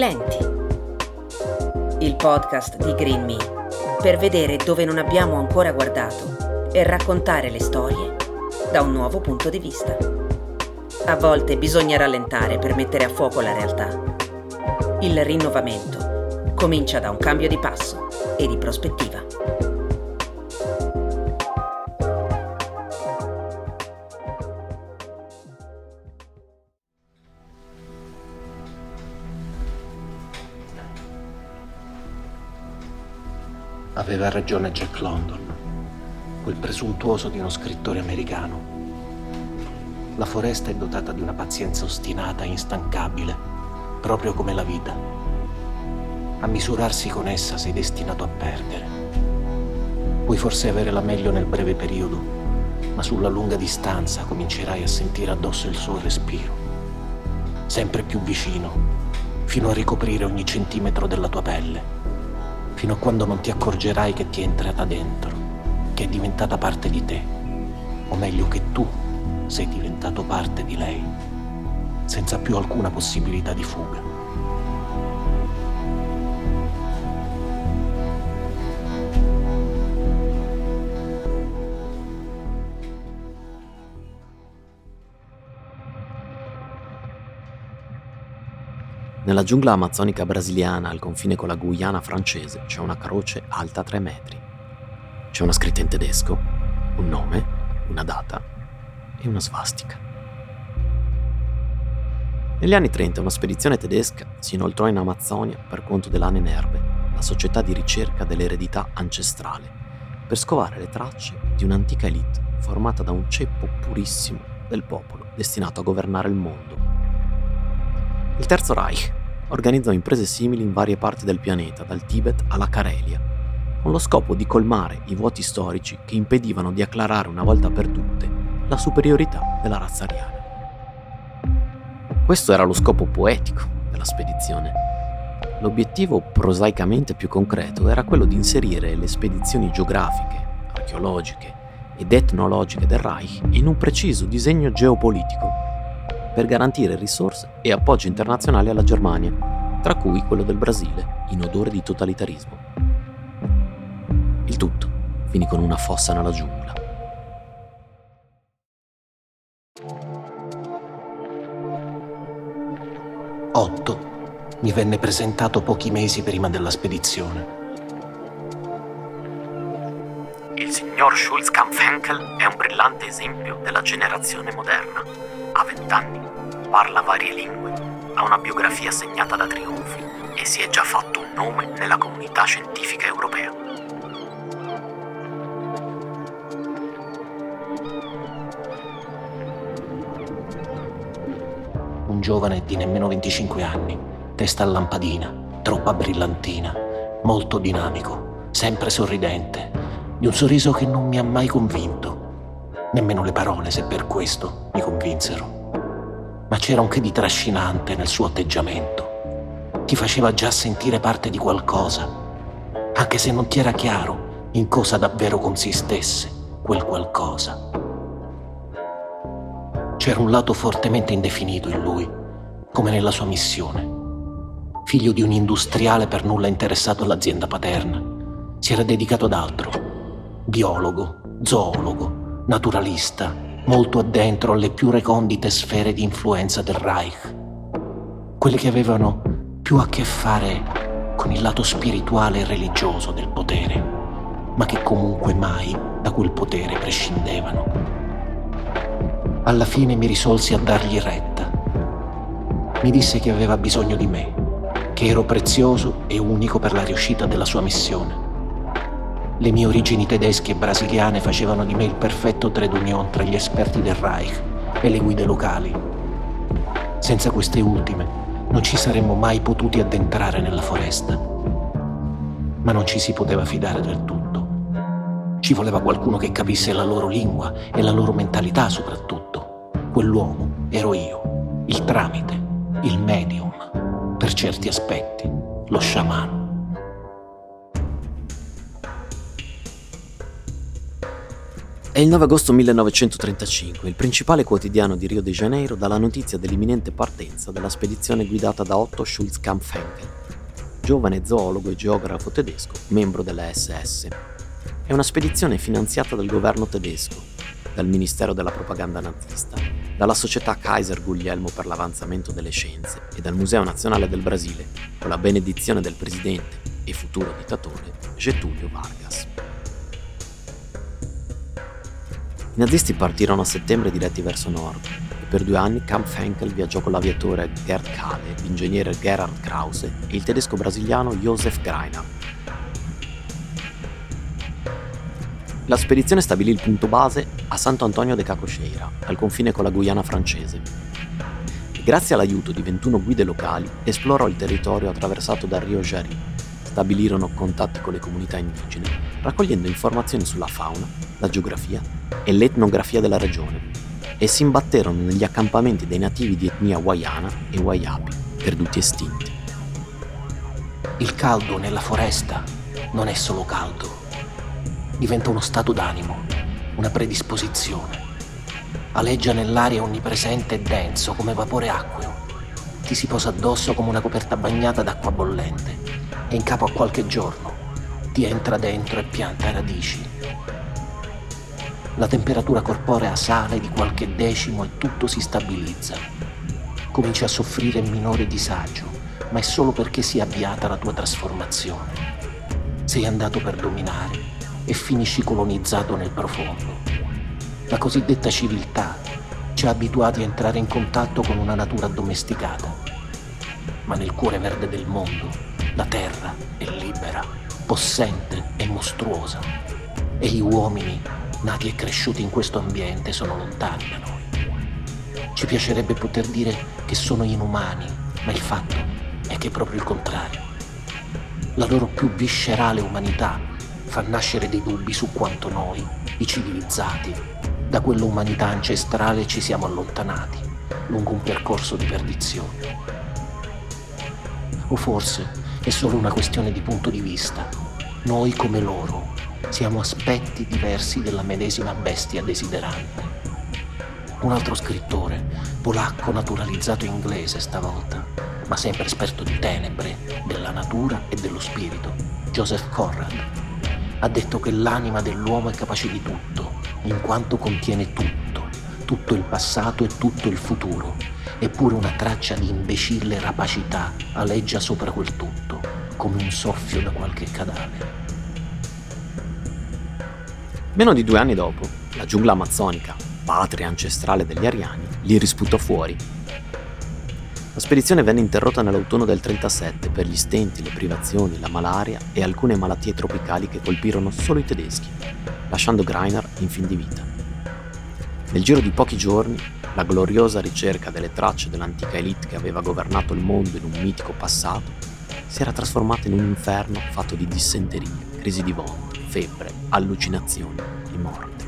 Lenti, il podcast di Green Me, per vedere dove non abbiamo ancora guardato e raccontare le storie da un nuovo punto di vista. A volte bisogna rallentare per mettere a fuoco la realtà. Il rinnovamento comincia da un cambio di passo e di prospettiva. Aveva ragione Jack London, quel presuntuoso di uno scrittore americano. La foresta è dotata di una pazienza ostinata e instancabile, proprio come la vita. A misurarsi con essa sei destinato a perdere. Puoi forse avere la meglio nel breve periodo, ma sulla lunga distanza comincerai a sentire addosso il suo respiro, sempre più vicino, fino a ricoprire ogni centimetro della tua pelle. Fino a quando non ti accorgerai che ti è entrata dentro, che è diventata parte di te, o meglio che tu sei diventato parte di lei, senza più alcuna possibilità di fuga. Nella giungla amazzonica brasiliana, al confine con la Guyana francese, c'è una croce alta 3 metri. C'è una scritta in tedesco, un nome, una data e una svastica. Negli anni 30 una spedizione tedesca si inoltrò in Amazzonia per conto dell'Anenerbe, la società di ricerca dell'eredità ancestrale, per scovare le tracce di un'antica elite formata da un ceppo purissimo del popolo destinato a governare il mondo. Il Terzo Reich organizzò imprese simili in varie parti del pianeta, dal Tibet alla Carelia, con lo scopo di colmare i vuoti storici che impedivano di acclarare una volta per tutte la superiorità della razza ariana. Questo era lo scopo poetico della spedizione. L'obiettivo prosaicamente più concreto era quello di inserire le spedizioni geografiche, archeologiche ed etnologiche del Reich in un preciso disegno geopolitico, per garantire risorse e appoggio internazionali alla Germania, tra cui quello del Brasile, in odore di totalitarismo. Il tutto finì con una fossa nella giungla. Otto mi venne presentato pochi mesi prima della spedizione. Il signor Schulz-Kampfenkel è un brillante esempio della generazione moderna. Ha 20 anni, parla varie lingue, ha una biografia segnata da trionfi e si è già fatto un nome nella comunità scientifica europea. Un giovane di nemmeno 25 anni, testa a lampadina, troppa brillantina, molto dinamico, sempre sorridente, di un sorriso che non mi ha mai convinto. Nemmeno le parole, se per questo, mi convinsero. Ma c'era un che di trascinante nel suo atteggiamento. Ti faceva già sentire parte di qualcosa, anche se non ti era chiaro in cosa davvero consistesse quel qualcosa. C'era un lato fortemente indefinito in lui, come nella sua missione. Figlio di un industriale per nulla interessato all'azienda paterna, si era dedicato ad altro. Biologo, zoologo, naturalista, molto addentro alle più recondite sfere di influenza del Reich, quelle che avevano più a che fare con il lato spirituale e religioso del potere, ma che comunque mai da quel potere prescindevano. Alla fine mi risolsi a dargli retta. Mi disse che aveva bisogno di me, che ero prezioso e unico per la riuscita della sua missione. Le mie origini tedesche e brasiliane facevano di me il perfetto trade union tra gli esperti del Reich e le guide locali. Senza queste ultime non ci saremmo mai potuti addentrare nella foresta. Ma non ci si poteva fidare del tutto. Ci voleva qualcuno che capisse la loro lingua e la loro mentalità soprattutto. Quell'uomo ero io, il tramite, il medium, per certi aspetti, lo sciamano. È il 9 agosto 1935, il principale quotidiano di Rio de Janeiro dà la notizia dell'imminente partenza della spedizione guidata da Otto Schulz-Kampfenkel, giovane zoologo e geografo tedesco, membro della SS. È una spedizione finanziata dal governo tedesco, dal Ministero della Propaganda nazista, dalla Società Kaiser Guglielmo per l'avanzamento delle scienze e dal Museo Nazionale del Brasile, con la benedizione del presidente e futuro dittatore Getúlio Vargas. I nazisti partirono a settembre diretti verso nord e per 2 anni Kampfenkel viaggiò con l'aviatore Gerd Kale, l'ingegnere Gerhard Krause e il tedesco brasiliano Josef Greiner. La spedizione stabilì il punto base a Santo Antonio de Cacoscheira, al confine con la Guyana francese. E grazie all'aiuto di 21 guide locali esplorò il territorio attraversato dal rio Jari. Stabilirono contatti con le comunità indigene, raccogliendo informazioni sulla fauna, la geografia e l'etnografia della regione, e si imbatterono negli accampamenti dei nativi di etnia Wayana e Wayapi, perduti estinti. Il caldo nella foresta non è solo caldo, diventa uno stato d'animo, una predisposizione. Aleggia nell'aria onnipresente e denso come vapore acqueo, ti si posa addosso come una coperta bagnata d'acqua bollente. E in capo a qualche giorno ti entra dentro e pianta radici. La temperatura corporea sale di qualche decimo e tutto si stabilizza. Cominci a soffrire minore disagio, ma è solo perché si è avviata la tua trasformazione. Sei andato per dominare e finisci colonizzato nel profondo. La cosiddetta civiltà ci ha abituati a entrare in contatto con una natura addomesticata, ma nel cuore verde del mondo la terra è libera, possente e mostruosa, e gli uomini, nati e cresciuti in questo ambiente, sono lontani da noi. Ci piacerebbe poter dire che sono inumani, ma il fatto è che è proprio il contrario. La loro più viscerale umanità fa nascere dei dubbi su quanto noi, i civilizzati, da quella umanità ancestrale ci siamo allontanati lungo un percorso di perdizione. O forse è solo una questione di punto di vista. Noi come loro siamo aspetti diversi della medesima bestia desiderante. Un altro scrittore, polacco naturalizzato inglese stavolta, ma sempre esperto di tenebre, della natura e dello spirito, Joseph Conrad, ha detto che l'anima dell'uomo è capace di tutto, in quanto contiene tutto il passato e tutto il futuro. Eppure una traccia di imbecille rapacità aleggia sopra quel tutto, come un soffio da qualche cadavere. Meno di 2 anni dopo, la giungla amazzonica, patria ancestrale degli ariani, li risputò fuori. La spedizione venne interrotta nell'autunno del 37 per gli stenti, le privazioni, la malaria e alcune malattie tropicali che colpirono solo i tedeschi, lasciando Greiner in fin di vita. Nel giro di pochi giorni, la gloriosa ricerca delle tracce dell'antica elite che aveva governato il mondo in un mitico passato si era trasformata in un inferno fatto di dissenterie, crisi di vomito, febbre, allucinazioni e morte.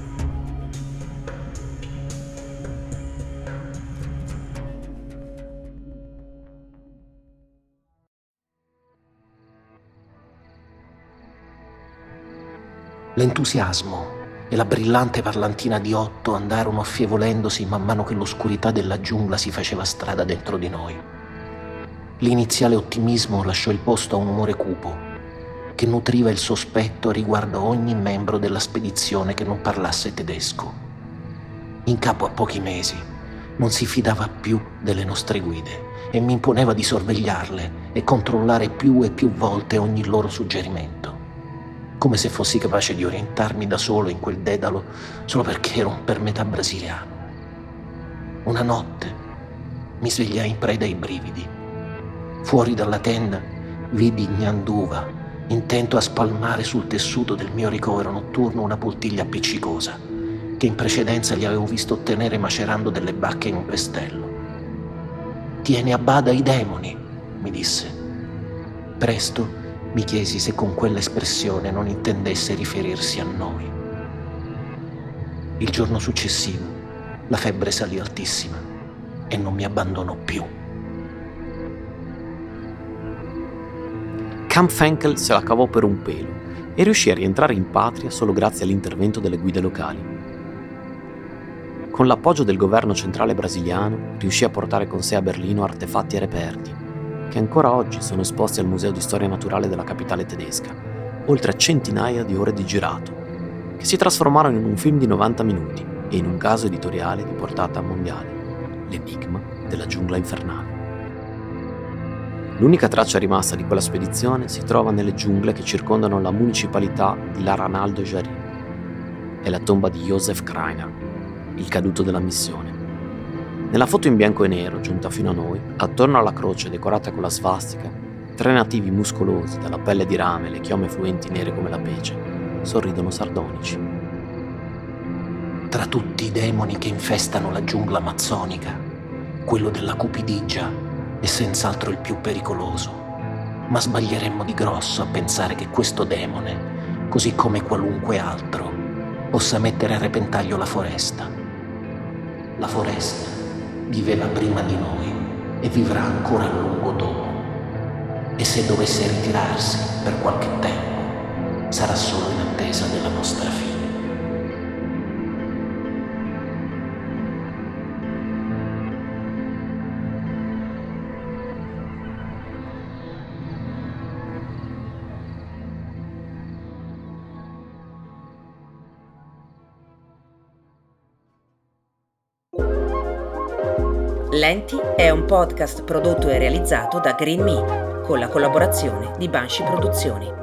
L'entusiasmo e la brillante parlantina di Otto andarono affievolendosi man mano che l'oscurità della giungla si faceva strada dentro di noi. L'iniziale ottimismo lasciò il posto a un umore cupo, che nutriva il sospetto riguardo ogni membro della spedizione che non parlasse tedesco. In capo a pochi mesi non si fidava più delle nostre guide e mi imponeva di sorvegliarle e controllare più e più volte ogni loro suggerimento. Come se fossi capace di orientarmi da solo in quel dedalo solo perché ero un per metà brasiliano. Una notte mi svegliai in preda ai brividi. Fuori dalla tenda vidi Gnanduva, intento a spalmare sul tessuto del mio ricovero notturno una poltiglia appiccicosa, che in precedenza gli avevo visto ottenere macerando delle bacche in un pestello. «Tieni a bada i demoni», mi disse. Presto mi chiesi se con quell'espressione non intendesse riferirsi a noi. Il giorno successivo la febbre salì altissima e non mi abbandonò più. Kampfenkel se la cavò per un pelo e riuscì a rientrare in patria solo grazie all'intervento delle guide locali. con l'appoggio del governo centrale brasiliano, riuscì a portare con sé a Berlino artefatti e reperti, che ancora oggi sono esposti al Museo di Storia Naturale della capitale tedesca, oltre a centinaia di ore di girato, che si trasformarono in un film di 90 minuti e in un caso editoriale di portata mondiale, l'Enigma della giungla infernale. L'unica traccia rimasta di quella spedizione si trova nelle giungle che circondano la municipalità di Laranjal do Jari. È la tomba di Josef Greiner, il caduto della missione. Nella foto in bianco e nero, giunta fino a noi, attorno alla croce decorata con la svastica, tre nativi muscolosi, dalla pelle di rame e le chiome fluenti nere come la pece, sorridono sardonici. Tra tutti i demoni che infestano la giungla amazzonica, quello della cupidigia è senz'altro il più pericoloso, ma sbaglieremmo di grosso a pensare che questo demone, così come qualunque altro, possa mettere a repentaglio la foresta. La foresta viveva prima di noi e vivrà ancora a lungo dopo, e se dovesse ritirarsi per qualche tempo, sarà solo in attesa della nostra fine. Lenti è un podcast prodotto e realizzato da Green Me, con la collaborazione di Banshee Produzioni.